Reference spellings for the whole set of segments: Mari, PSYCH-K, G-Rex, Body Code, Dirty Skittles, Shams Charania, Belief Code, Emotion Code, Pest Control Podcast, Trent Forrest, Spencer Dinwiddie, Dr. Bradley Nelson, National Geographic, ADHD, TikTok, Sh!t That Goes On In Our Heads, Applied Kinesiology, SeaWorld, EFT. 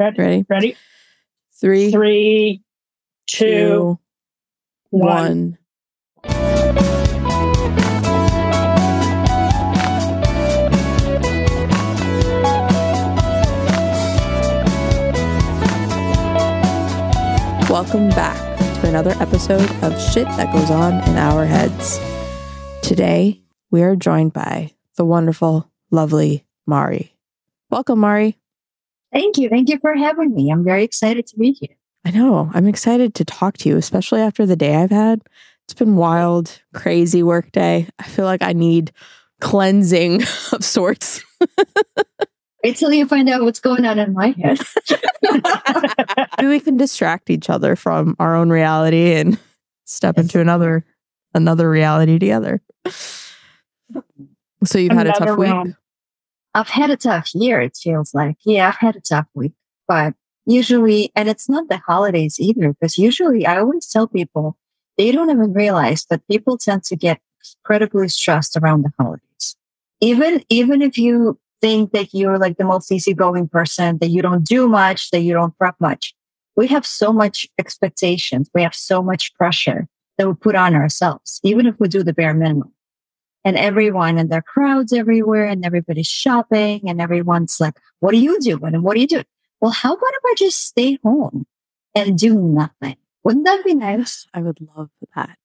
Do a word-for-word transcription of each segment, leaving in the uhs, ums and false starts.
Ready? Ready? Ready? Three, three, two, two one. Welcome back to another episode of Shit That Goes On in Our Heads. Today, we are joined by the wonderful, lovely Mari. Welcome, Mari. Thank you. Thank you for having me. I'm very excited to be here. I know. I'm excited to talk to you, especially after the day I've had. It's been wild, crazy work day. I feel like I need cleansing of sorts. Wait till you find out what's going on in my head. Maybe we can distract each other from our own reality and step yes. into another another reality together. So you've another had a tough round. week? I've had a tough year, it feels like. Yeah, I've had a tough week. But usually, and it's not the holidays either, because usually I always tell people, they don't even realize that people tend to get incredibly stressed around the holidays. Even, even if you think that you're like the most easygoing person, that you don't do much, that you don't prep much. We have so much expectations. We have so much pressure that we put on ourselves, even if we do the bare minimum. And everyone, and there are crowds everywhere, and everybody's shopping, and everyone's like, what do you do? And what do you do? Well, how about if I just stay home and do nothing? Wouldn't that be nice? I would love that.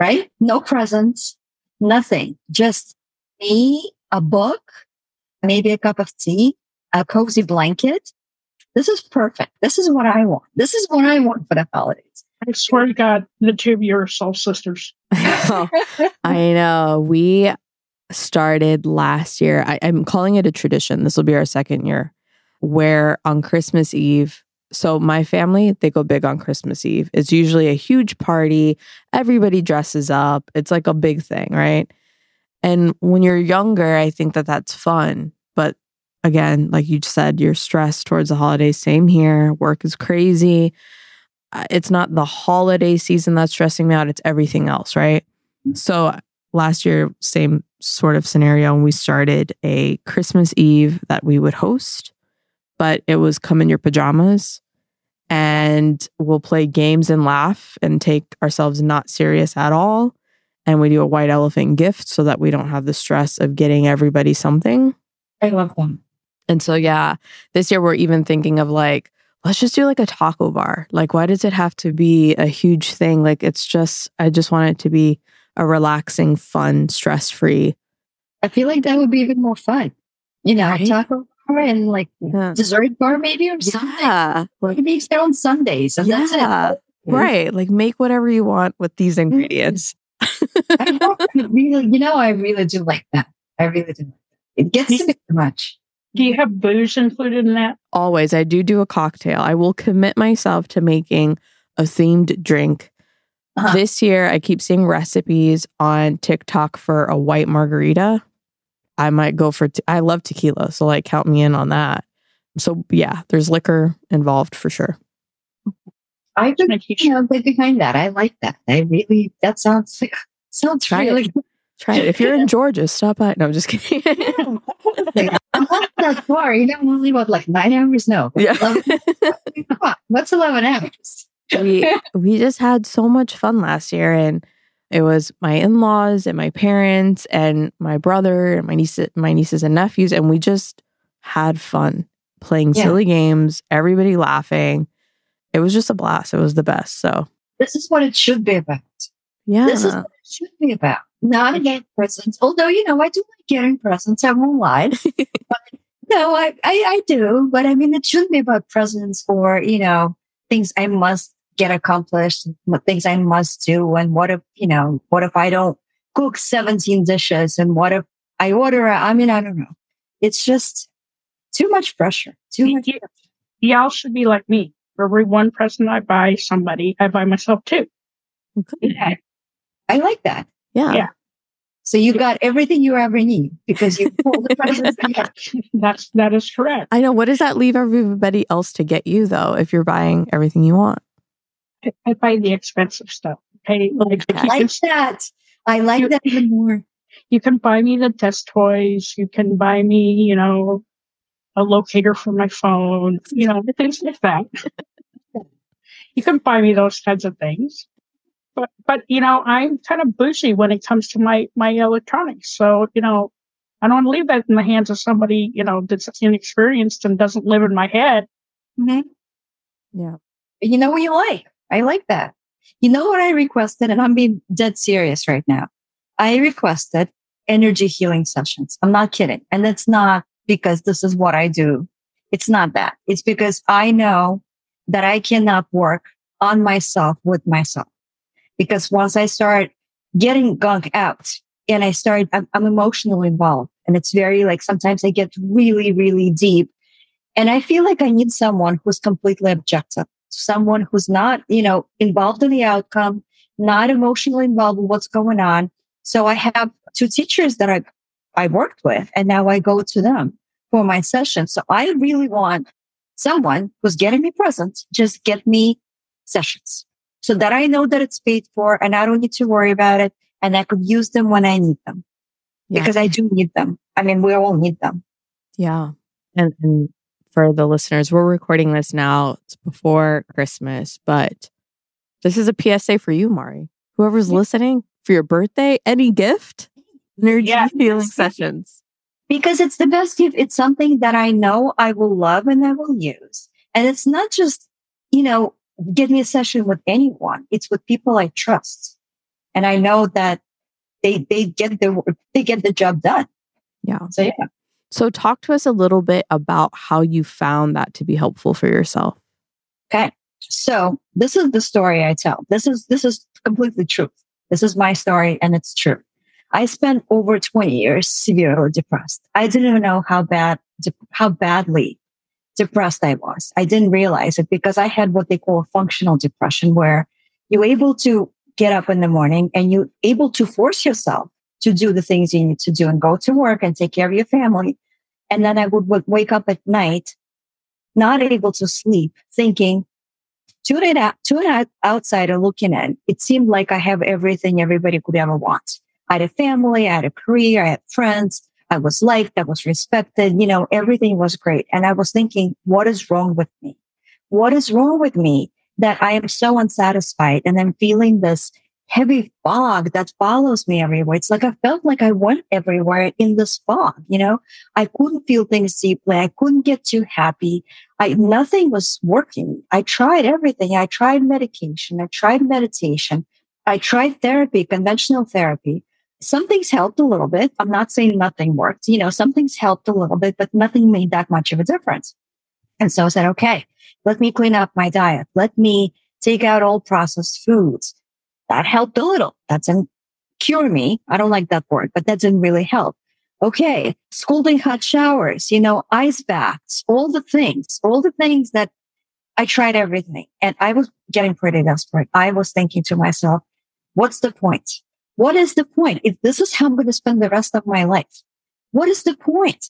Right? No presents, nothing. Just me, a book, maybe a cup of tea, a cozy blanket. This is perfect. This is what I want. This is what I want for the holidays. I swear to God, the two of you are soul sisters. I know. I know. We started last year. I, I'm calling it a tradition. This will be our second year where on Christmas Eve. So my family, they go big on Christmas Eve. It's usually a huge party. Everybody dresses up. It's like a big thing, right? And when you're younger, I think that that's fun. But again, like you said, you're stressed towards the holidays. Same here. Work is crazy. It's not the holiday season that's stressing me out. It's everything else, right? So last year, same sort of scenario. And we started a Christmas Eve that we would host, but it was come in your pajamas and we'll play games and laugh and take ourselves not serious at all. And we do a white elephant gift so that we don't have the stress of getting everybody something. I love them. And so, yeah, this year we're even thinking of like, let's just do like a taco bar. Like, why does it have to be a huge thing? Like, it's just, I just want it to be a relaxing, fun, stress-free. I feel like that would be even more fun. You know, right? Taco bar and like yeah. dessert bar maybe or yeah. something. Like, it makes their own sundaes. And yeah. that's it. Right. Like, make whatever you want with these ingredients. I know, I really, you know, I really do like that. I really do. It gets to be too much. Do you have booze included in that? Always. I do do a cocktail. I will commit myself to making a themed drink. Uh-huh. This year, I keep seeing recipes on TikTok for a white margarita. I might go for, te- I love tequila. So like count me in on that. So yeah, there's liquor involved for sure. I can you know, get behind that. I like that. I really, that sounds, sounds try really it. good. Try it. If you're in Georgia, stop by. No, I'm just kidding. I'm not that far. You know, only about like nine hours? No. Yeah. What's eleven hours? we, we just had so much fun last year. And it was my in-laws and my parents and my brother and my niece, my nieces and nephews. And we just had fun playing yeah. silly games, everybody laughing. It was just a blast. It was the best. So this is what it should be about. Yeah. This is what it should be about. Not getting presents. Although, you know, I do like getting presents. I won't lie. but, no, I, I, I do. But I mean, it shouldn't be about presents or, you know, things I must get accomplished, things I must do. And what if, you know, what if I don't cook seventeen dishes? And what if I order? A, I mean, I don't know. It's just too much pressure. Too much pressure. Y'all should be like me. For every one present I buy somebody, I buy myself two. Yeah. I like that. Yeah. yeah. So you yeah. got everything you ever need because you pulled the presents together. That's, that is correct. I know. What does that leave everybody else to get you, though, if you're buying everything you want? I, I buy the expensive stuff. I like, I like that. I like you, that even more. You can buy me the test toys. You can buy me, you know, a locator for my phone, you know, things like that. You can buy me those kinds of things. But, but you know, I'm kind of bougie when it comes to my, my electronics. So, you know, I don't want to leave that in the hands of somebody, you know, that's inexperienced and doesn't live in my head. Mm-hmm. Yeah. You know what you like. I like that. You know what I requested? And I'm being dead serious right now. I requested energy healing sessions. I'm not kidding. And that's not because this is what I do. It's not that. It's because I know that I cannot work on myself with myself. Because once I start getting gunk out and I start, I'm, I'm emotionally involved. And it's very like, sometimes I get really, really deep. And I feel like I need someone who's completely objective, someone who's not, you know, involved in the outcome, not emotionally involved with what's going on. So I have two teachers that I, I worked with, and now I go to them for my session. So I really want someone who's getting me present, just get me sessions so that I know that it's paid for and I don't need to worry about it. And I could use them when I need them, yeah. Because I do need them. I mean, we all need them. Yeah. And, and for the listeners, we're recording this now. It's before Christmas, but this is a P S A for you, Mari. Whoever's yeah. listening, for your birthday, any gift, energy yeah. healing sessions. Because it's the best gift. It's something that I know I will love and I will use. And it's not just, you know, give me a session with anyone. It's with people I trust. And I know that they they get the they get the job done. Yeah. So yeah. So talk to us a little bit about how you found that to be helpful for yourself. Okay. So this is the story I tell. This is this is completely true. This is my story and it's true. I spent over twenty years severely depressed. I didn't even know how bad, de- how badly depressed I was. I didn't realize it because I had what they call functional depression, where you're able to get up in the morning and you're able to force yourself to do the things you need to do and go to work and take care of your family. And then I would w- wake up at night, not able to sleep, thinking, To an, out, to an outsider looking in, it seemed like I have everything everybody could ever want. I had a family, I had a career, I had friends, I was liked, I was respected, you know, everything was great. And I was thinking, what is wrong with me? What is wrong with me that I am so unsatisfied and I'm feeling this heavy fog that follows me everywhere? It's like I felt like I went everywhere in this fog, you know? I couldn't feel things deeply. I couldn't get too happy. I, nothing was working. I tried everything. I tried medication. I tried meditation. I tried therapy, conventional therapy. Some things helped a little bit. I'm not saying nothing worked. You know, some things helped a little bit, but nothing made that much of a difference. And so I said, okay, let me clean up my diet. Let me take out all processed foods. That helped a little. That didn't cure me. I don't like that word, but that didn't really help. Okay. Scalding hot showers, you know, ice baths, all the things, all the things that I tried everything. And I was getting pretty desperate. I was thinking to myself, what's the point? What is the point? If this is how I'm going to spend the rest of my life, what is the point?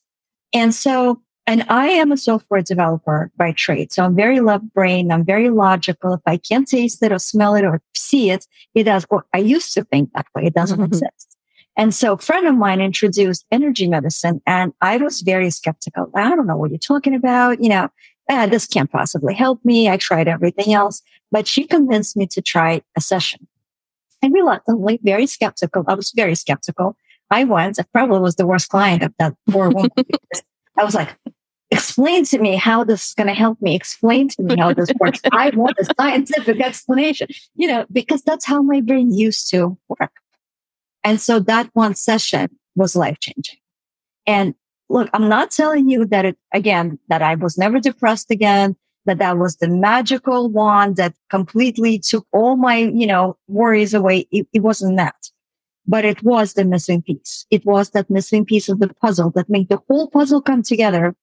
And so, and I am a software developer by trade. So I'm very left brain. I'm very logical. If I can't taste it or smell it or see it, it does. Or I used to think that way. It doesn't mm-hmm. exist. And so a friend of mine introduced energy medicine, and I was very skeptical. I don't know what you're talking about. You know, eh, this can't possibly help me. I tried everything else, but she convinced me to try a session. And reluctantly, very skeptical. I was very skeptical. I once, I probably was the worst client of that poor woman. I was like, explain to me how this is going to help me. Explain to me how this works. I want a scientific explanation, you know, because that's how my brain used to work. And so that one session was life-changing. And look, I'm not telling you that, it again, that I was never depressed again, that that was the magical wand that completely took all my, you know, worries away. It, it wasn't that. But it was the missing piece. It was that missing piece of the puzzle that made the whole puzzle come together.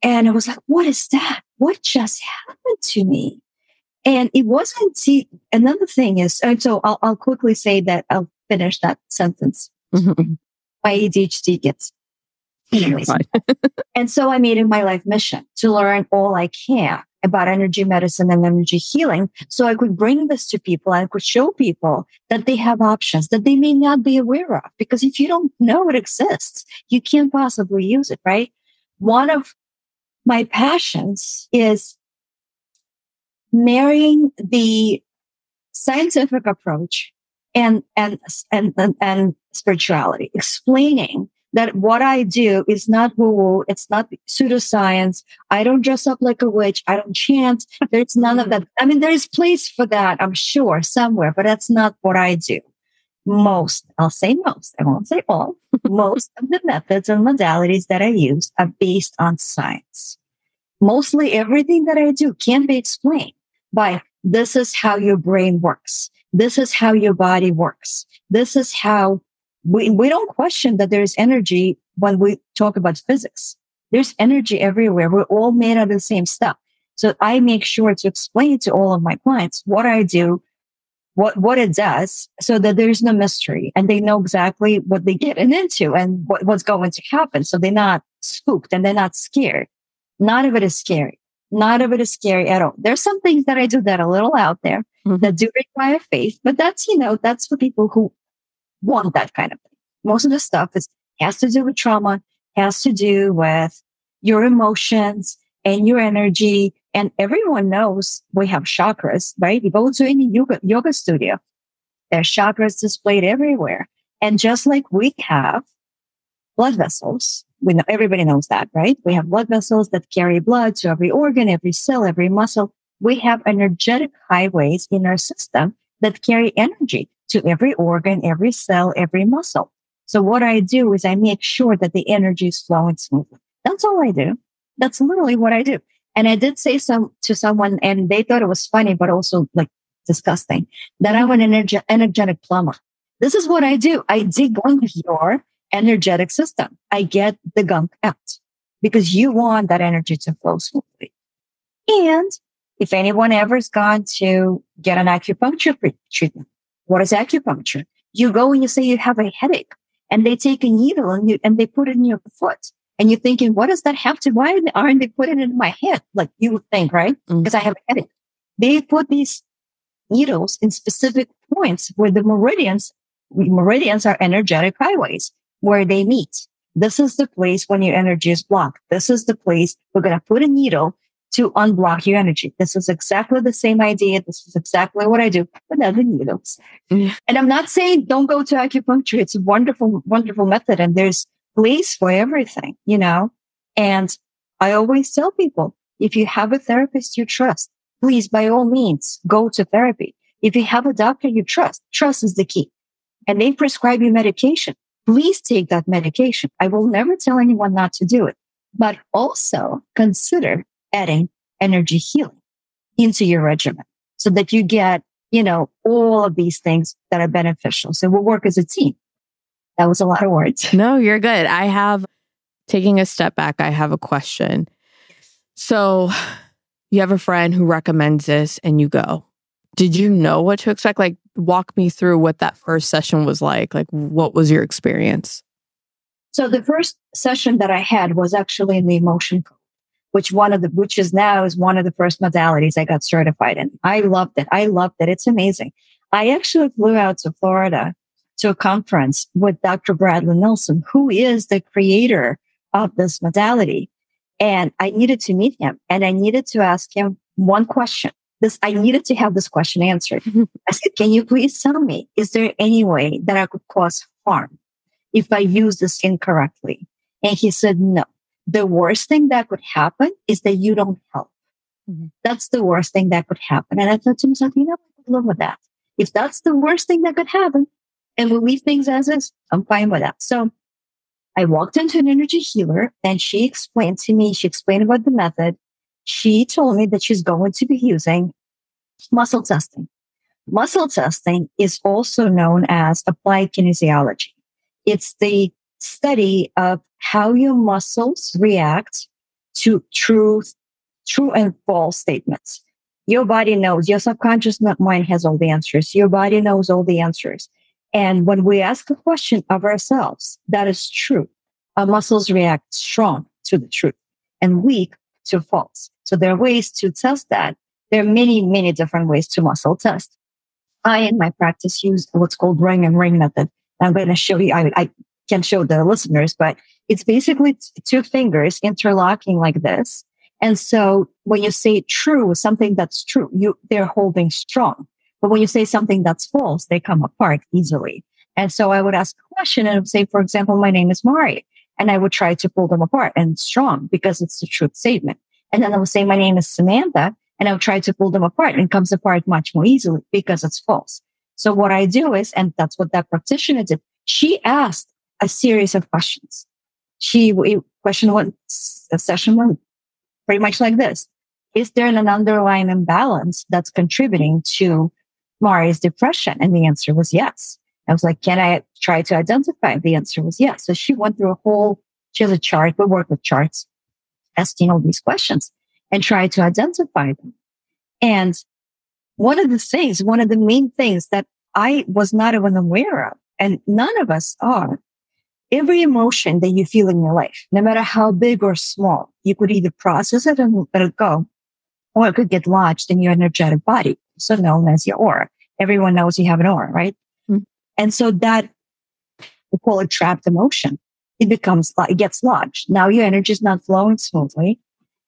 And I was like, what is that? What just happened to me? And it wasn't, see, another thing is, and so I'll, I'll quickly say that I'll finish that sentence. Mm-hmm. My A D H D gets. Anyways. And so I made it my life mission to learn all I can about energy medicine and energy healing. So I could bring this to people. I could show people that they have options that they may not be aware of, because if you don't know it exists, you can't possibly use it, right? One of my passions is marrying the scientific approach and, and, and, and, and spirituality, explaining that what I do is not woo-woo, it's not pseudoscience. I don't dress up like a witch. I don't chant. There's none of that. I mean, there is place for that, I'm sure, somewhere, but that's not what I do. Most, I'll say most, I won't say all, most of the methods and modalities that I use are based on science. Mostly everything that I do can be explained by this is how your brain works. This is how your body works. This is how We we don't question that there is energy when we talk about physics. There's energy everywhere. We're all made out of the same stuff. So I make sure to explain to all of my clients what I do, what what it does, so that there's no mystery and they know exactly what they're getting into and what, what's going to happen. So they're not spooked and they're not scared. None of it is scary. None of it is scary at all. There's some things that I do that are a little out there mm-hmm. that do require faith, but that's, you know, that's for people who want that kind of thing. Most of the stuff is has to do with trauma, has to do with your emotions and your energy. And everyone knows we have chakras, right? You go to any yoga, yoga studio, there are chakras displayed everywhere. And just like we have blood vessels, we know everybody knows that, right? We have blood vessels that carry blood to every organ, every cell, every muscle. We have energetic highways in our system that carry energy to every organ, every cell, every muscle. So what I do is I make sure that the energy is flowing smoothly. That's all I do. That's literally what I do. And I did say some to someone, and they thought it was funny, but also like disgusting, that I'm an energe- energetic plumber. This is what I do. I degunk your energetic system. I get the gunk out because you want that energy to flow smoothly. And if anyone ever has gone to get an acupuncture pre- treatment, what is acupuncture? You go and you say you have a headache, and they take a needle and you and they put it in your foot, and you're thinking, what does that have to? Why aren't they putting it in my head? Like you would think, right? Because mm-hmm. I have a headache. They put these needles in specific points where the meridians, meridians are energetic highways where they meet. This is the place when your energy is blocked. This is the place we're going to put a needle to unblock your energy. This is exactly the same idea. This is exactly what I do with other needles. Yeah. And I'm not saying don't go to acupuncture. It's a wonderful, wonderful method. And there's place for everything, you know? And I always tell people, if you have a therapist you trust, please, by all means, go to therapy. If you have a doctor you trust, trust is the key. And they prescribe you medication. Please take that medication. I will never tell anyone not to do it. But also consider adding energy healing into your regimen so that you get, you know, all of these things that are beneficial. So we'll work as a team. That was a lot of words. No, you're good. I have, taking a step back, I have a question. So you have a friend who recommends this and you go. Did you know what to expect? Like, walk me through what that first session was like. Like, what was your experience? So the first session that I had was actually in the Emotion Code, which one of the, which is now is one of the first modalities I got certified in. I loved it. I loved it. It's amazing. I actually flew out to Florida to a conference with Doctor Bradley Nelson, who is the creator of this modality. And I needed to meet him and I needed to ask him one question. This, I needed to have this question answered. I said, can you please tell me, is there any way that I could cause harm if I use this incorrectly? And he said, no. The worst thing that could happen is that you don't help. Mm-hmm. That's the worst thing that could happen. And I thought to myself, you know, I could live with that. If that's the worst thing that could happen and we leave things as is, I'm fine with that. So I walked into an energy healer and she explained to me, she explained about the method. She told me that she's going to be using muscle testing. Muscle testing is also known as applied kinesiology. It's the study of how your muscles react to true, true and false statements. Your body knows, your subconscious mind has all the answers. Your body knows all the answers. And when we ask a question of ourselves, that is true. Our muscles react strong to the truth and weak to false. So there are ways to test that. There are many, many different ways to muscle test. I, in my practice, use what's called ring and ring method. I'm going to show you. I, I can show the listeners, but it's basically t- two fingers interlocking like this. And so when you say true, something that's true, you they're holding strong. But when you say something that's false, they come apart easily. And so I would ask a question and I would say, for example, my name is Mari. And I would try to pull them apart and strong because it's the truth statement. And then I would say, my name is Samantha. And I would try to pull them apart and it comes apart much more easily because it's false. So what I do is, and that's what that practitioner did. She asked a series of questions. She question one, session one, pretty much like this. Is there an underlying imbalance that's contributing to Mari's depression? And the answer was yes. I was like, can I try to identify? The answer was yes. So she went through a whole, she has a chart, we work with charts, asking all these questions and try to identify them. And one of the things, one of the main things that I was not even aware of, and none of us are, every emotion that you feel in your life, no matter how big or small, you could either process it and let it go, or it could get lodged in your energetic body, so known as your aura. Everyone knows you have an aura, right? Mm-hmm. And so that, we call it trapped emotion. It becomes, it gets lodged. Now your energy is not flowing smoothly.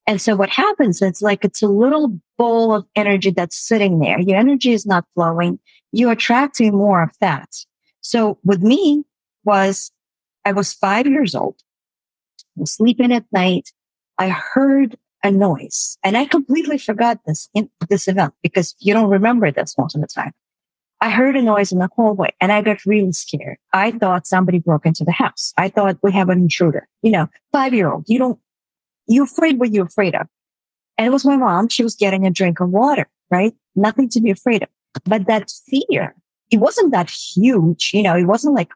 And so what happens, it's like it's a little bowl of energy that's sitting there. Your energy is not flowing. You're attracting more of that. So with me was, I was five years old. I was sleeping at night. I heard a noise and I completely forgot this in this event because you don't remember this most of the time. I heard a noise in the hallway and I got really scared. I thought somebody broke into the house. I thought we have an intruder. You know, five-year-old, you don't, you're afraid what you're afraid of. And it was my mom. She was getting a drink of water, right? Nothing to be afraid of. But that fear, it wasn't that huge. You know, it wasn't like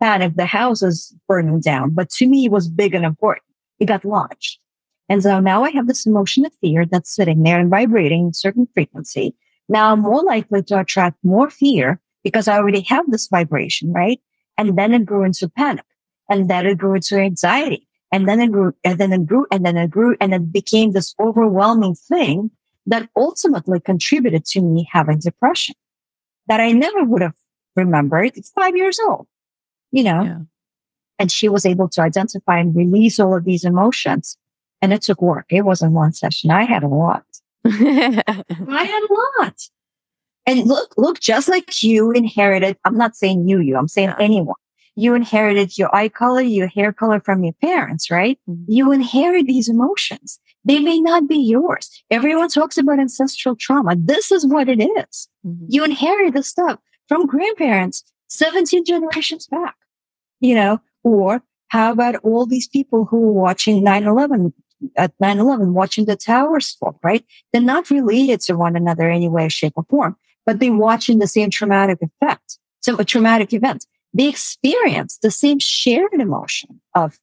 panic. The house is burning down. But to me, it was big and important. It got lodged. And so now I have this emotion of fear that's sitting there and vibrating a certain frequency. Now I'm more likely to attract more fear because I already have this vibration, right? And then it grew into panic. And then it grew into anxiety. And then it grew, and then it grew, and then it grew, and it became this overwhelming thing that ultimately contributed to me having depression that I never would have remembered at five years old, you know? Yeah. And she was able to identify and release all of these emotions. And it took work. It wasn't one session. I had a lot. I had a lot. And look, look, just like you inherited, I'm not saying you, you, I'm saying anyone. You inherited your eye color, your hair color from your parents, right? You inherit these emotions. They may not be yours. Everyone talks about ancestral trauma. This is what it is. Mm-hmm. You inherit this stuff from grandparents, seventeen generations back, you know, or how about all these people who were watching nine eleven at nine eleven, watching the towers fall, right? They're not related to one another in any way, shape or form, but they're watching the same traumatic effect. So a traumatic event. They experience the same shared emotion of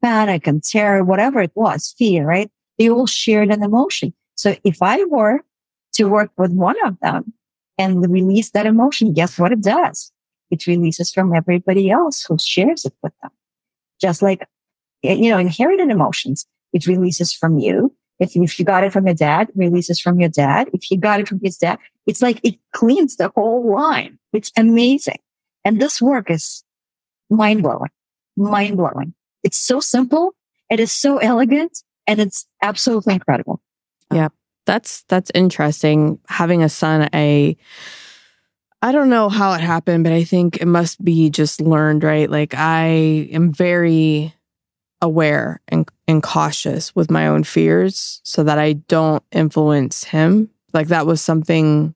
panic and terror, whatever it was, fear, right? They all shared an emotion. So if I were to work with one of them and release that emotion, guess what it does? It releases from everybody else who shares it with them. Just like, you know, inherited emotions, it releases from you. If, if you got it from your dad, it releases from your dad. If you got it from his dad, it's like it cleans the whole line. It's amazing. And this work is mind-blowing, mind-blowing. It's so simple. It is so elegant. And it's absolutely incredible. Yeah, that's that's interesting. Having a son, I, I don't know how it happened, but I think it must be just learned, right? Like I am very aware and, and cautious with my own fears so that I don't influence him. Like that was something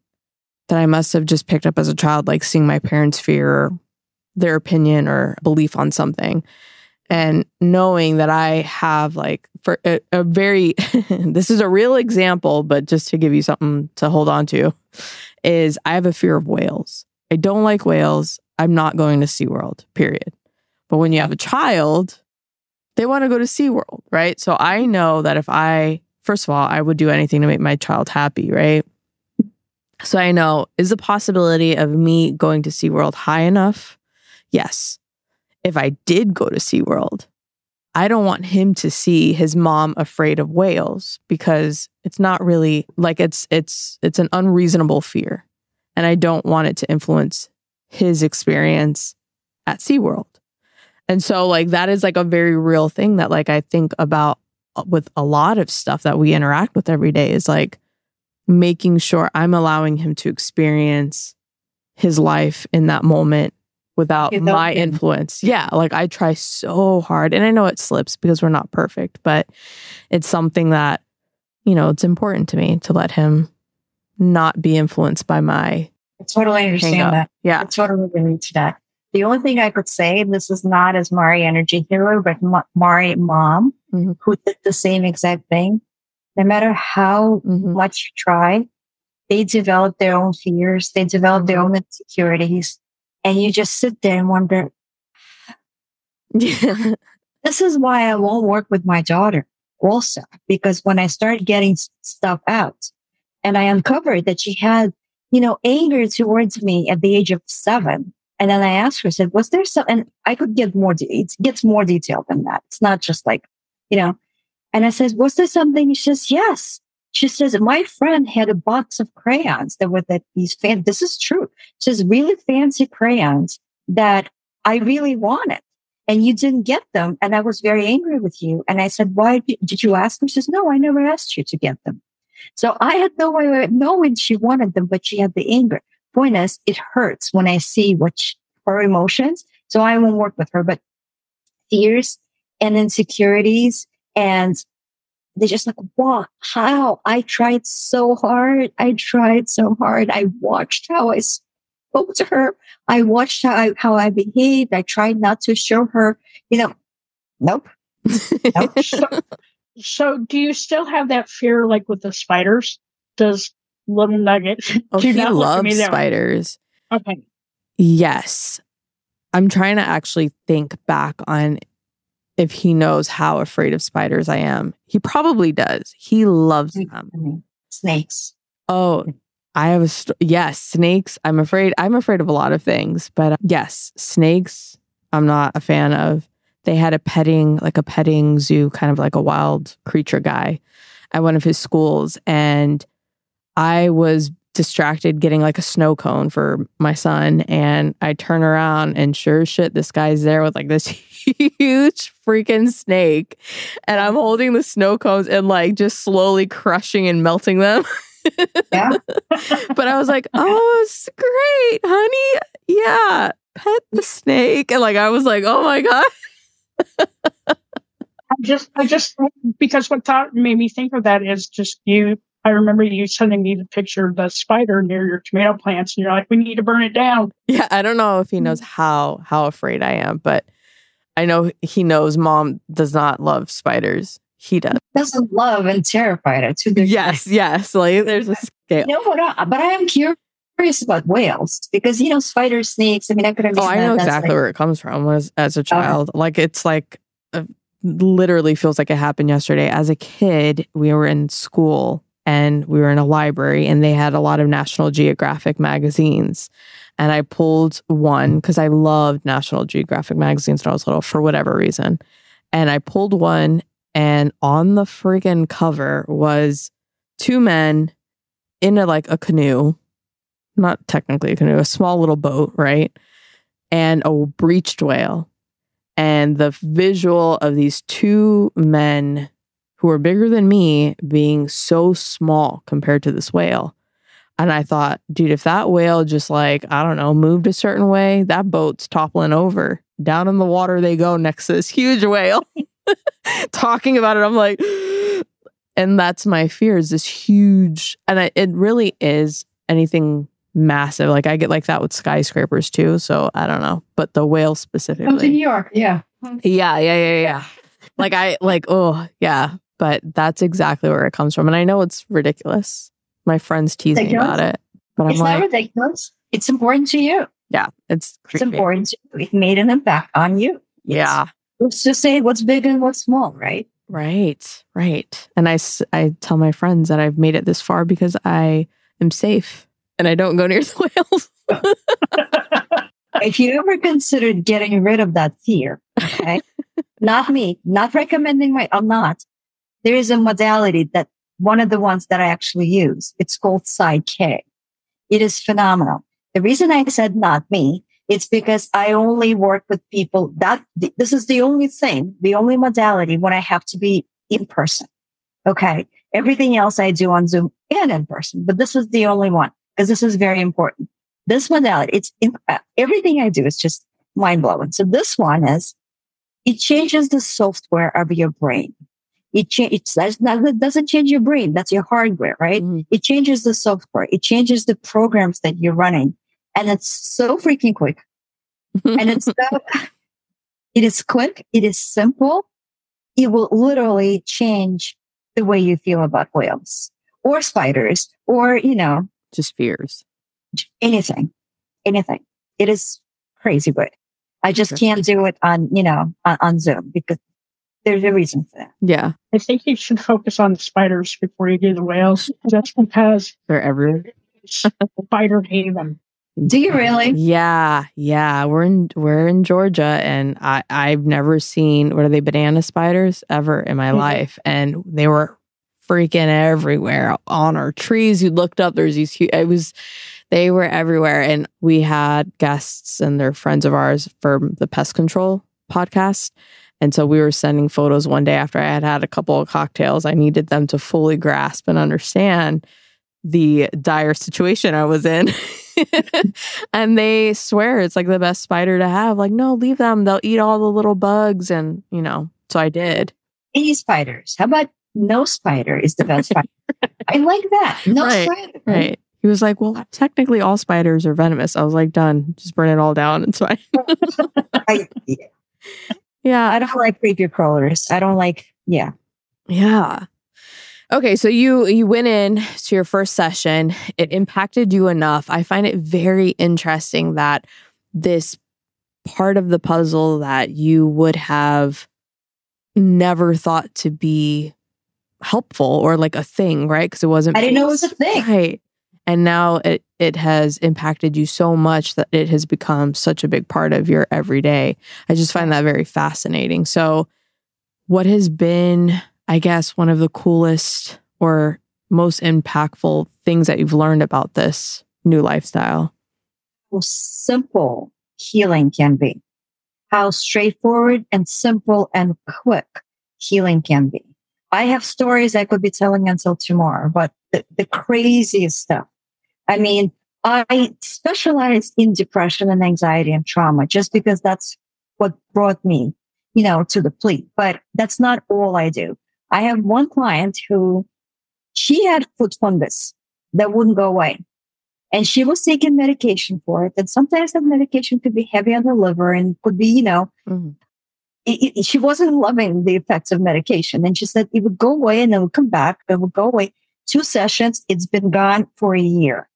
that I must have just picked up as a child, like seeing my parents' fear or their opinion or belief on something. And knowing that I have like for a, a very, this is a real example, but just to give you something to hold on to, is I have a fear of whales. I don't like whales. I'm not going to SeaWorld, period. But when you have a child, they want to go to SeaWorld, right? So I know that if I, first of all, I would do anything to make my child happy, right? So I know, is the possibility of me going to SeaWorld high enough? Yes. If I did go to SeaWorld, I don't want him to see his mom afraid of whales because it's not really like it's it's it's an unreasonable fear. And I don't want it to influence his experience at SeaWorld. And so like that is like a very real thing that like I think about with a lot of stuff that we interact with every day, is like making sure I'm allowing him to experience his life in that moment without it's my open. influence. Yeah, like I try so hard, and I know it slips because we're not perfect, but it's something that, you know, it's important to me to let him not be influenced by my I totally understand that. Yeah. I totally relate to that. The only thing I could say, this is not as Mari Energy Healer, but Ma- Mari Mom, mm-hmm. who did the same exact thing. No matter how mm-hmm. much you try, they develop their own fears. They develop mm-hmm. their own insecurities. And you just sit there and wonder, this is why I won't work with my daughter also, because when I started getting stuff out and I uncovered that she had, you know, anger towards me at the age of seven. And then I asked her, I said, was there some, and I could get more, de- it gets more detailed than that. It's not just like, you know, and I said, was there something? She says, yes. She says, my friend had a box of crayons that were that these fan. This is true. She says, really fancy crayons that I really wanted and you didn't get them. And I was very angry with you. And I said, why did you ask them? She says, no, I never asked you to get them. So I had no way of knowing she wanted them, but she had the anger. Point is, it hurts when I see what she, her emotions. So I won't work with her, but fears and insecurities, and they're just like, wow, how I tried so hard. I tried so hard. I watched how I spoke to her. I watched how I, how I behaved. I tried not to show her, you know, nope. nope. so, so do you still have that fear, like with the spiders? Does Little Nugget. Oh, he loves spiders. Okay. Yes. I'm trying to actually think back on if he knows how afraid of spiders I am. He probably does. He loves them. Snakes. Oh, I have a... St- yes, snakes. I'm afraid. I'm afraid of a lot of things, but yes, snakes, I'm not a fan of. They had a petting, like a petting zoo, kind of like a wild creature guy at one of his schools. And I was distracted getting like a snow cone for my son, and I turn around and sure as shit, this guy's there with like this huge freaking snake, and I'm holding the snow cones and like just slowly crushing and melting them. Yeah. But I was like, oh, it's great, honey. Yeah. Pet the snake. And like, I was like, oh my God. I just, I just, because what thought made me think of that is just you. I remember you sending me the picture of the spider near your tomato plants, and you're like, we need to burn it down. Yeah, I don't know if he knows how how afraid I am, but I know he knows Mom does not love spiders. He does. He doesn't love and terrified her. To the yes, place. yes. Like, there's a scale. No, but I, but I am curious about whales, because, you know, spiders, snakes, I mean, I could have... Oh, I know exactly like, where it comes from as, as a child. Okay. Like, it's like, uh, literally feels like it happened yesterday. As a kid, we were in school, and we were in a library, and they had a lot of National Geographic magazines. And I pulled one because I loved National Geographic magazines when I was little for whatever reason. And I pulled one, and on the friggin' cover was two men in a, like a canoe, not technically a canoe, a small little boat, right? And a breached whale. And the visual of these two men who are bigger than me being so small compared to this whale. And I thought, dude, if that whale just like, I don't know, moved a certain way, that boat's toppling over. Down in the water they go next to this huge whale. Talking about it, I'm like, and that's my fear, is this huge, and I, it really is anything massive. Like I get like that with skyscrapers too, so I don't know. But the whale specifically. Comes in New York, yeah. Yeah, yeah, yeah, yeah. Like I, like, oh, yeah. But that's exactly where it comes from. And I know it's ridiculous. My friends tease me about it. But I'm it's like, not ridiculous. It's important to you. Yeah. It's creepy. It's important to you. It made an impact on you. Yeah. Let's just say what's big and what's small, right? Right. Right. And I, I tell my friends that I've made it this far because I am safe and I don't go near the whales. If you ever considered getting rid of that fear, okay? Not me. Not recommending my, I'm not. There is a modality that one of the ones that I actually use. It's called PSYCH-K. It is phenomenal. The reason I said not me, it's because I only work with people that this is the only thing, the only modality when I have to be in person. Okay. Everything else I do on Zoom and in person, but this is the only one because this is very important. This modality, it's in, uh, everything I do is just mind blowing. So this one is, it changes the software of your brain. It changes, it doesn't change your brain. That's your hardware, right? Mm-hmm. It changes the software. It changes the programs that you're running. And it's so freaking quick. And it's, so, it is quick. It is simple. It will literally change the way you feel about whales or spiders or, you know, just fears, anything, anything. It is crazy, but I just can't do it on, you know, on, on Zoom because there's a reason for that. Yeah. I think you should focus on the spiders before you do the whales. That's because they're everywhere. Spider haven. Do you really? Yeah. Yeah. We're in, we're in Georgia and I, I've never seen, what are they, banana spiders ever in my mm-hmm. life. And they were freaking everywhere on our trees. You looked up, there's these huge, it was, they were everywhere. And we had guests and they're friends of ours from the Pest Control Podcast. And so we were sending photos one day after I had had a couple of cocktails. I needed them to fully grasp and understand the dire situation I was in. And they swear it's like the best spider to have. Like, no, leave them. They'll eat all the little bugs. And, you know, so I did. Any spiders. How about no spider is the best spider? I like that. No right, spider. Right. He was like, well, technically all spiders are venomous. I was like, done. Just burn it all down. It's fine. I, yeah. yeah. I don't like creepy crawlers. I don't like, yeah. Yeah. Okay, so you you went in to your first session. It impacted you enough. I find it very interesting that this part of the puzzle that you would have never thought to be helpful or like a thing, right? Because it wasn't. I didn't know it was a thing. Right. And now it, it has impacted you so much that it has become such a big part of your everyday. I just find that very fascinating. So what has been, I guess, one of the coolest or most impactful things that you've learned about this new lifestyle? How simple healing can be. How straightforward and simple and quick healing can be. I have stories I could be telling until tomorrow, but the, the craziest stuff. I mean, I specialize in depression and anxiety and trauma just because that's what brought me, you know, to the plea. But that's not all I do. I have one client who, she had foot fungus that wouldn't go away. And she was taking medication for it. And sometimes that medication could be heavy on the liver and could be, you know, mm-hmm. it, it, she wasn't loving the effects of medication. And she said it would go away and then it would come back. It would go away. Two sessions, it's been gone for a year.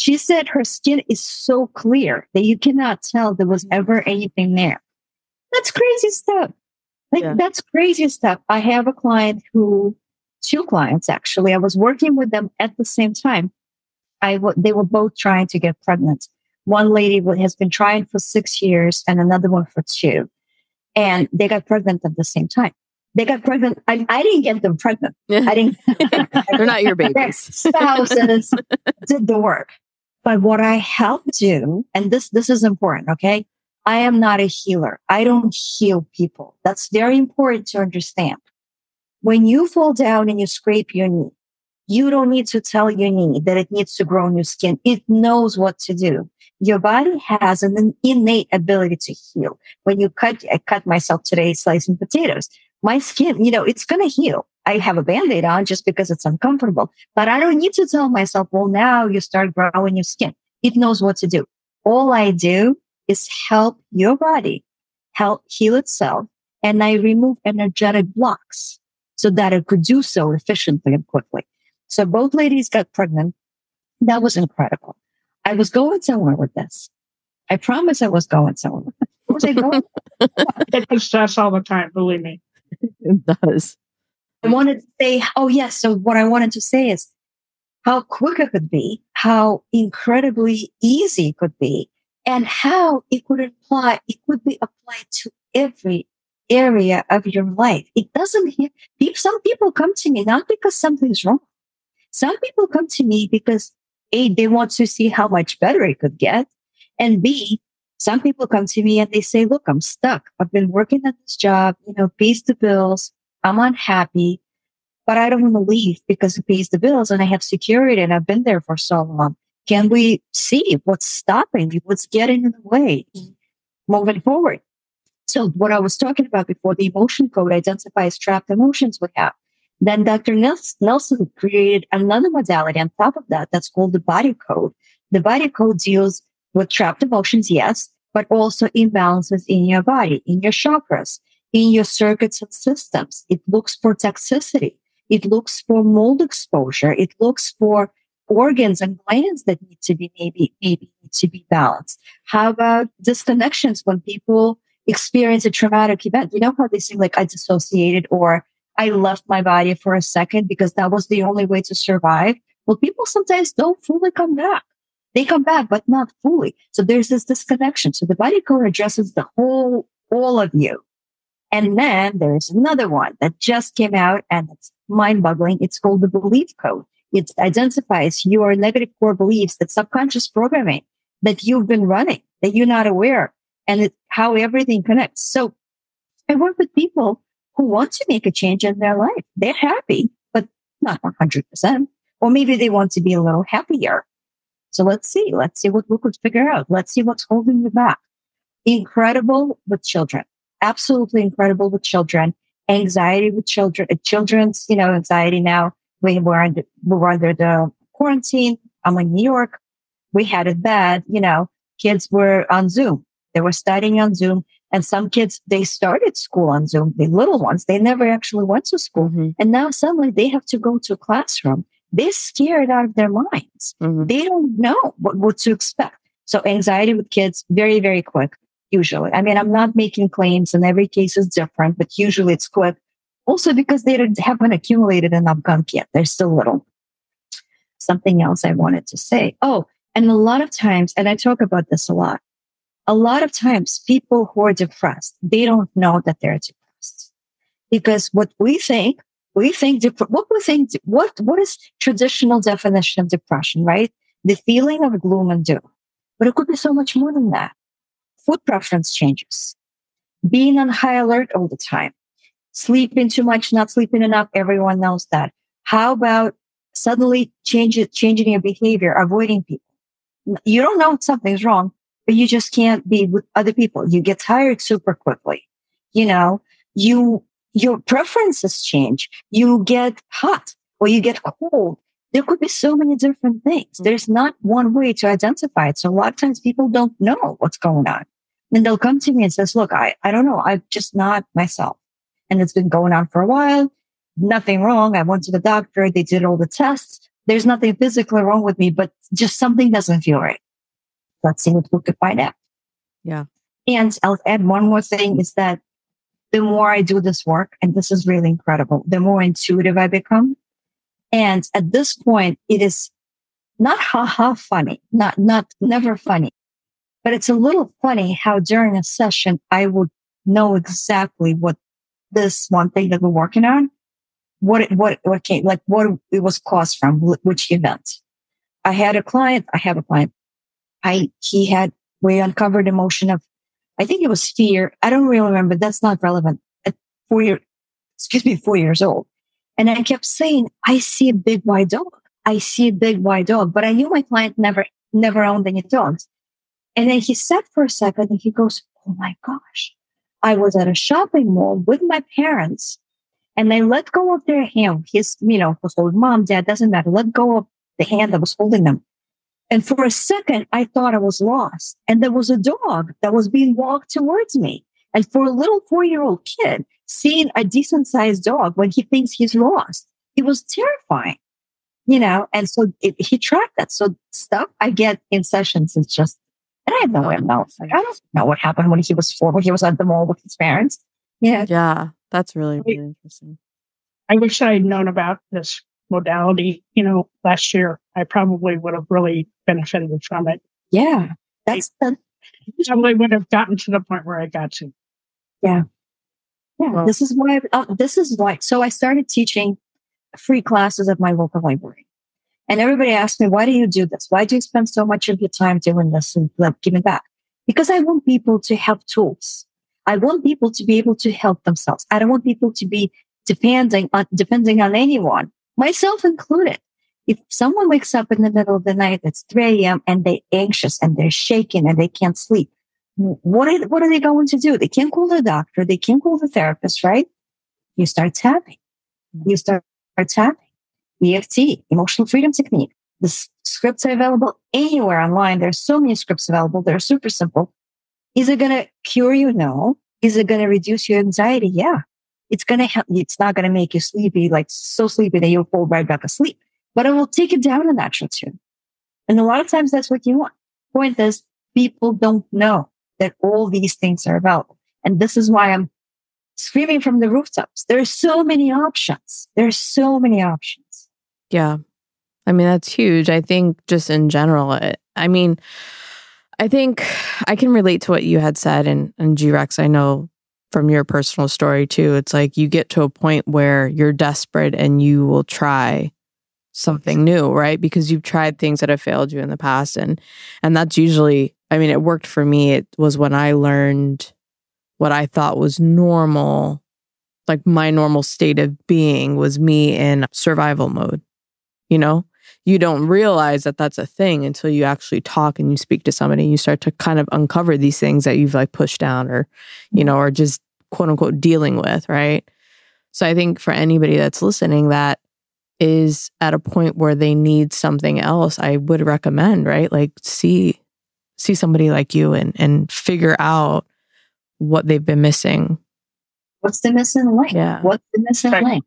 She said her skin is so clear that you cannot tell there was ever anything there. That's crazy stuff. Like, yeah. That's crazy stuff. I have a client who, two clients actually, I was working with them at the same time. I w- They were both trying to get pregnant. One lady has been trying for six years and another one for two. And they got pregnant at the same time. They got pregnant. I, I didn't get them pregnant. I didn't. They're not your babies. Spouses did the work. But what I help do, and this this is important, okay? I am not a healer. I don't heal people. That's very important to understand. When you fall down and you scrape your knee, you don't need to tell your knee that it needs to grow new skin. It knows what to do. Your body has an innate ability to heal. When you cut, I cut myself today slicing potatoes. My skin, you know, it's going to heal. I have a Band-Aid on just because it's uncomfortable, but I don't need to tell myself, well, now you start growing your skin. It knows what to do. All I do is help your body help heal itself. And I remove energetic blocks so that it could do so efficiently and quickly. So both ladies got pregnant. That was incredible. I was going somewhere with this. I promise I was going somewhere. Where was I going? It does stress all the time, believe me. It does. I wanted to say, oh yes. So what I wanted to say is how quick it could be, how incredibly easy it could be, and how it could apply, it could be applied to every area of your life. It doesn't, some people come to me not because something's wrong. Some people come to me because A, they want to see how much better it could get. And B, some people come to me and they say, look, I'm stuck. I've been working at this job, you know, pays the bills. I'm unhappy, but I don't want to leave because it pays the bills and I have security and I've been there for so long. Can we see what's stopping me? What's getting in the way? Moving forward. So what I was talking about before, the emotion code identifies trapped emotions we have. Then Doctor Nelson created another modality on top of that that's called the body code. The body code deals with trapped emotions, yes, but also imbalances in your body, in your chakras, in your circuits and systems. It looks for toxicity. It looks for mold exposure. It looks for organs and glands that need to be maybe maybe need to be balanced. How about disconnections when people experience a traumatic event? You know how they say, like, I dissociated or I left my body for a second because that was the only way to survive. Well, people sometimes don't fully come back. They come back, but not fully. So there's this disconnection. So the body code addresses the whole, all of you. And then there's another one that just came out and it's mind-boggling. It's called the Belief Code. It identifies your negative core beliefs, that subconscious programming that you've been running, that you're not aware, and it, how everything connects. So I work with people who want to make a change in their life. They're happy, but not one hundred percent. Or maybe they want to be a little happier. So let's see. Let's see what we could figure out. Let's see what's holding you back. Incredible with children. Absolutely incredible with children. Anxiety with children. Children's, you know, anxiety now. We were under, we were under the quarantine. I'm in New York. We had it bad. You know, kids were on Zoom. They were studying on Zoom. And some kids, they started school on Zoom. The little ones, they never actually went to school. Mm-hmm. And now suddenly they have to go to a classroom. They're scared out of their minds. Mm-hmm. They don't know what, what to expect. So anxiety with kids, very, very quick, usually. I mean, I'm not making claims and every case is different, but usually it's quick. Also because they haven't accumulated enough gunk yet. They're still little. Something else I wanted to say. Oh, and a lot of times, and I talk about this a lot, a lot of times people who are depressed, they don't know that they're depressed. Because what we think, we think, dep- what we think, what, what is traditional definition of depression, right? The feeling of gloom and doom. But it could be so much more than that. Food preference changes. Being on high alert all the time. Sleeping too much, not sleeping enough. Everyone knows that. How about suddenly change it, changing your behavior, avoiding people? You don't know something's wrong, but you just can't be with other people. You get tired super quickly. You know, you, your preferences change. You get hot or you get cold. There could be so many different things. There's not one way to identify it. So a lot of times people don't know what's going on. And they'll come to me and says, look, I, I don't know. I'm just not myself. And it's been going on for a while. Nothing wrong. I went to the doctor. They did all the tests. There's nothing physically wrong with me, but just something doesn't feel right. Let's see what we could find out. Yeah. And I'll add one more thing is that the more I do this work, and this is really incredible, the more intuitive I become. And at this point, it is not ha-ha funny, not, not never funny, but it's a little funny how during a session, I would know exactly what this one thing that we're working on, what it, what what came, like what it was caused from, which event. I had a client. I have a client. I he had we uncovered emotion of, I think it was fear. I don't really remember. That's not relevant. At four year, excuse me, four years old, and I kept saying, I see a big white dog. I see a big white dog. But I knew my client never never owned any dogs. And then he sat for a second and he goes, oh my gosh. I was at a shopping mall with my parents and they let go of their hand. His, you know, was old mom, dad, doesn't matter. Let go of the hand that was holding them. And for a second, I thought I was lost. And there was a dog that was being walked towards me. And for a little four-year-old kid, seeing a decent-sized dog when he thinks he's lost, it was terrifying, you know? And so it, he tracked that. So stuff I get in sessions is just, and I have no way of knowing. Like, I don't know what happened when he was four, when he was at the mall with his parents. Yeah. Yeah. That's really, really interesting. I wish I had known about this modality, you know, last year. I probably would have really benefited from it. Yeah. That's I probably would have gotten to the point where I got to. Yeah. Yeah. Well, this is why, oh, this is why. So I started teaching free classes at my local library. And everybody asked me, why do you do this? Why do you spend so much of your time doing this and giving back? Because I want people to have tools. I want people to be able to help themselves. I don't want people to be depending on, depending on anyone, myself included. If someone wakes up in the middle of the night, it's three a.m. and they're anxious and they're shaking and they can't sleep, what are, what are they going to do? They can't call the doctor. They can't call the therapist, right? You start tapping. You start tapping. E F T, emotional freedom technique. The s- scripts are available anywhere online. There's so many scripts available. They're super simple. Is it going to cure you? No. Is it going to reduce your anxiety? Yeah. It's going to help you. It's not going to make you sleepy, like so sleepy that you'll fall right back asleep. But it will take it down a notch or two. And a lot of times that's what you want. Point is, people don't know that all these things are available. And this is why I'm screaming from the rooftops. There are so many options. There are so many options. Yeah. I mean, that's huge. I think just in general, it, I mean, I think I can relate to what you had said in, in G-Rex. I know from your personal story too, it's like you get to a point where you're desperate and you will try something new, right? Because you've tried things that have failed you in the past. And, and that's usually, I mean, it worked for me. It was when I learned what I thought was normal, like my normal state of being was me in survival mode, you know? You don't realize that that's a thing until you actually talk and you speak to somebody and you start to kind of uncover these things that you've like pushed down or, you know, or just quote unquote dealing with, right? So I think for anybody that's listening that is at a point where they need something else, I would recommend, right? Like see, see somebody like you and, and figure out what they've been missing. What's the missing link? Yeah. What's the missing right. link?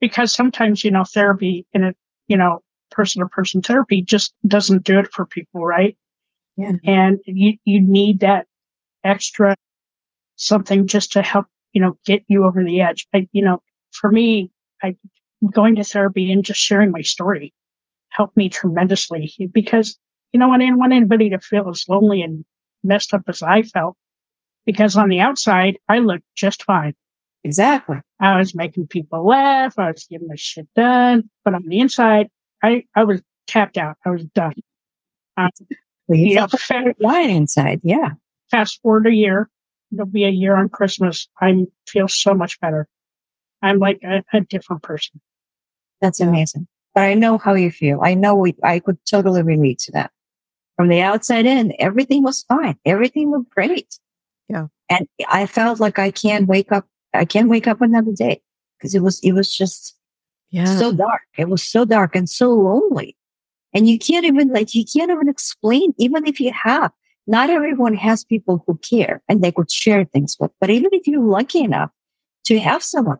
Because sometimes, you know, therapy in a, you know, person to person therapy just doesn't do it for people, right? Yeah. And you, you need that extra something just to help, you know, get you over the edge. I, you know, for me, I going to therapy and just sharing my story helped me tremendously because, you know, I didn't want anybody to feel as lonely and messed up as I felt because on the outside, I looked just fine. Exactly. I was making people laugh. I was getting my shit done. But on the inside, I, I was tapped out. I was done. Um, well, you know, fast, line inside, yeah. Fast forward a year. It'll be a year on Christmas. I feel so much better. I'm like a, a different person. That's amazing. But I know how you feel. I know we, I could totally relate to that. From the outside in, everything was fine. Everything looked great. Yeah. And I felt like I can't wake up. I can't wake up another day because it was, it was just... Yeah. So dark. It was so dark and so lonely. And you can't even like, you can't even explain, even if you have, not everyone has people who care and they could share things with. But even if you're lucky enough to have someone,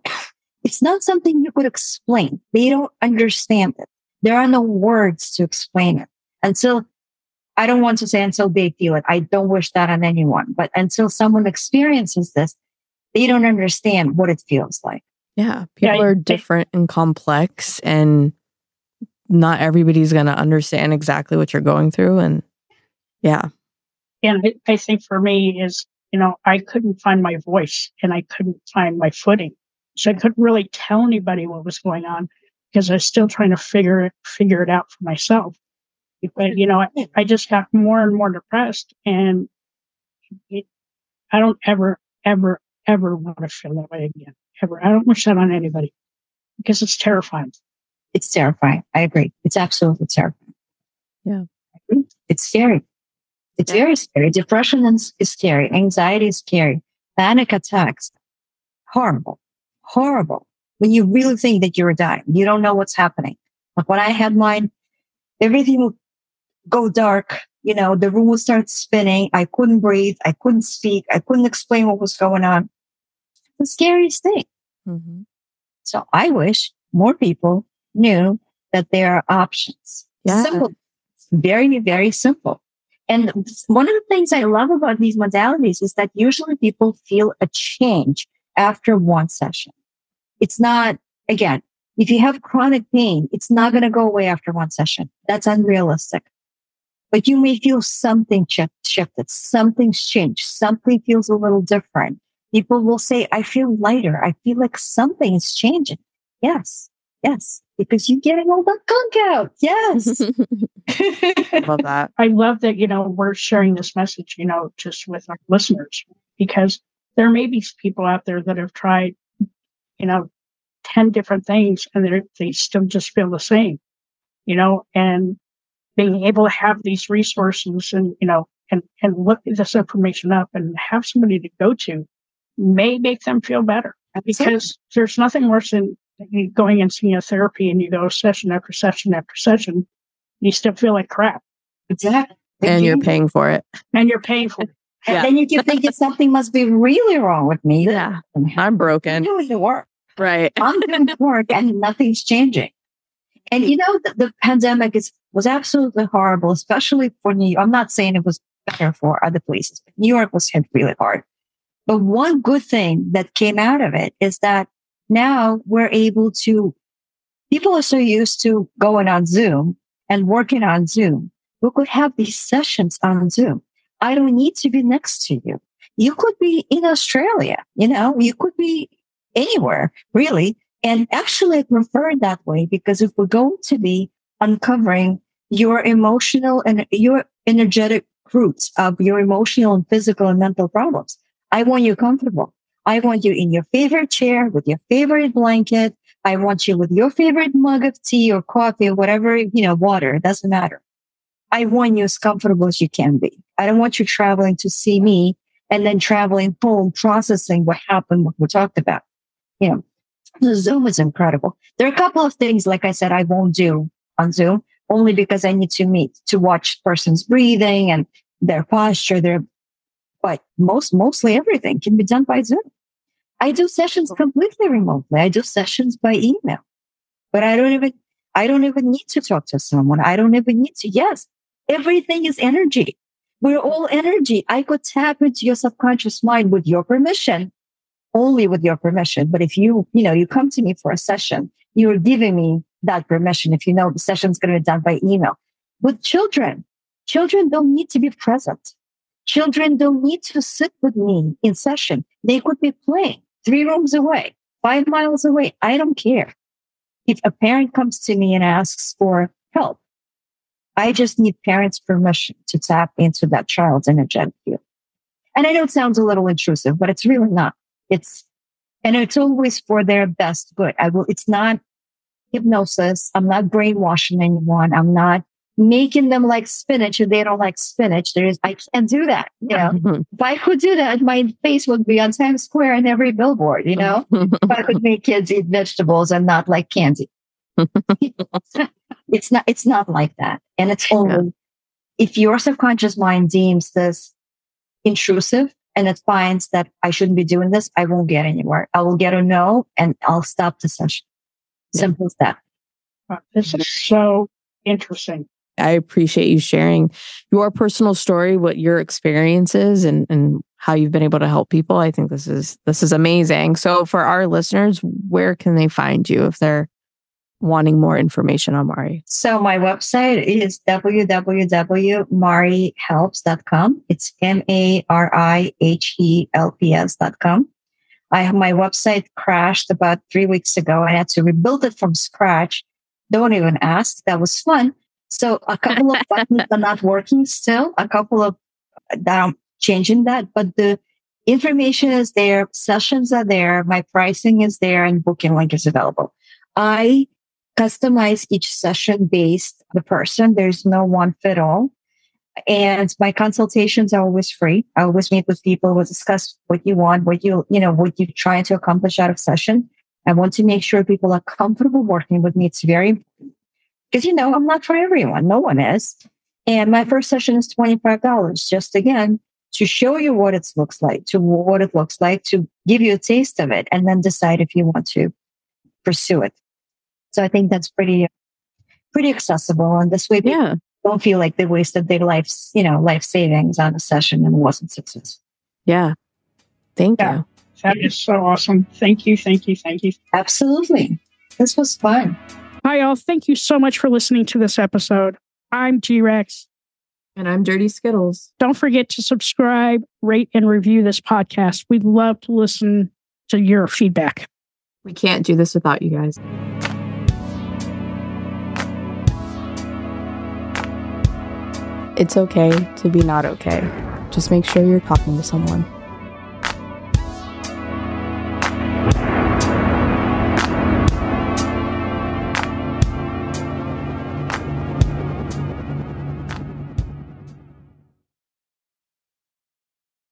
it's not something you could explain. They don't understand it. There are no words to explain it. Until, I don't want to say until they feel it. I don't wish that on anyone. But until someone experiences this, they don't understand what it feels like. Yeah, people yeah, are different and complex and not everybody's going to understand exactly what you're going through. And yeah. And I think for me is, you know, I couldn't find my voice and I couldn't find my footing. So I couldn't really tell anybody what was going on because I was still trying to figure it, figure it out for myself. But, you know, I, I just got more and more depressed and it, I don't ever, ever, ever want to feel that way again. Ever. I don't wish that on anybody because it's terrifying. It's terrifying. I agree. It's absolutely terrifying. Yeah. I agree. It's scary. It's yeah. very scary. Depression is, is scary. Anxiety is scary. Panic attacks. Horrible. Horrible. When you really think that you're dying, you don't know what's happening. Like when I had mine, everything would go dark. You know, the room would start spinning. I couldn't breathe. I couldn't speak. I couldn't explain what was going on. The scariest thing. Mm-hmm. So I wish more people knew that there are options. Yeah. Simple, very, very simple. And one of the things I love about these modalities is that usually people feel a change after one session. It's not, again, if you have chronic pain, it's not going to go away after one session. That's unrealistic. But you may feel something ch- shifted, something's changed, something feels a little different. People will say, I feel lighter. I feel like something is changing. Yes. Yes. Because you're getting all the gunk out. Yes. I love that. I love that, you know, we're sharing this message, you know, just with our listeners, because there may be people out there that have tried, you know, ten different things and they still just feel the same, you know, and being able to have these resources and, you know, and, and look this information up and have somebody to go to may make them feel better. Absolutely. Because there's nothing worse than going and seeing a therapy and you go session after session after session, you still feel like crap. Exactly. And you're paying for it. And you're paying for it. And yeah. then you can think something must be really wrong with me. Yeah. I'm broken. I'm doing the work. Right. I'm doing the work and nothing's changing. And you know, the, the pandemic is was absolutely horrible, especially for New York. I'm not saying it was better for other places, but New York was hit really hard. But one good thing that came out of it is that now we're able to, people are so used to going on Zoom and working on Zoom. We could have these sessions on Zoom. I don't need to be next to you. You could be in Australia, you know, you could be anywhere, really. And actually, I prefer it that way, because if we're going to be uncovering your emotional and your energetic roots of your emotional and physical and mental problems, I want you comfortable. I want you in your favorite chair with your favorite blanket. I want you with your favorite mug of tea or coffee or whatever, you know, water. It doesn't matter. I want you as comfortable as you can be. I don't want you traveling to see me and then traveling home, processing what happened, what we talked about. You know, the Zoom is incredible. There are a couple of things, like I said, I won't do on Zoom only because I need to meet to watch person's breathing and their posture, their, but most, mostly everything can be done by Zoom. I do sessions completely remotely. I do sessions by email, but I don't even, I don't even need to talk to someone. I don't even need to. Yes. Everything is energy. We're all energy. I could tap into your subconscious mind with your permission, only with your permission. But if you, you know, you come to me for a session, you're giving me that permission. If you know the session's going to be done by email. With children, children don't need to be present. Children don't need to sit with me in session. They could be playing three rooms away, five miles away. I don't care. If a parent comes to me and asks for help, I just need parents' permission to tap into that child's energetic field. And I know it sounds a little intrusive, but it's really not. It's, and it's always for their best good. I will, it's not hypnosis. I'm not brainwashing anyone. I'm not making them like spinach if they don't like spinach. There is, I can't do that. You know, mm-hmm. If I could do that, my face would be on Times Square and every billboard, you know, if I could make kids eat vegetables and not like candy. It's not, it's not like that. And it's only yeah. if your subconscious mind deems this intrusive and it finds that I shouldn't be doing this, I won't get anywhere. I will get a no and I'll stop the session. Yeah. Simple as that. Wow, this is so interesting. I appreciate you sharing your personal story, what your experience is and, and how you've been able to help people. I think this is, this is amazing. So for our listeners, where can they find you if they're wanting more information on Mari? So my website is w w w dot mari helps dot com. It's M A R I H E L P S dot com. I have, my website crashed about three weeks ago. I had to rebuild it from scratch. Don't even ask. That was fun. So a couple of buttons are not working still. A couple of that I'm changing that, but the information is there. Sessions are there. My pricing is there, and booking link is available. I customize each session based on the person. There's no one fit all. And my consultations are always free. I always meet with people. We'll discuss what you want, what you, you know, what you're trying to accomplish out of session. I want to make sure people are comfortable working with me. It's very important because, you know, I'm not for everyone. No one is. And my first session is twenty-five dollars, just again, to show you what it looks like, to what it looks like, to give you a taste of it, and then decide if you want to pursue it. So I think that's pretty, pretty accessible. And this way people yeah. don't feel like they wasted their life's, you know, life savings on a session and wasn't successful. Yeah. Thank yeah. you. That is so awesome. Thank you. Thank you. Thank you. Absolutely. This was fun. Hi, y'all. Thank you so much for listening to this episode. I'm G-Rex. And I'm Dirty Skittles. Don't forget to subscribe, rate, and review this podcast. We'd love to listen to your feedback. We can't do this without you guys. It's okay to be not okay. Just make sure you're talking to someone.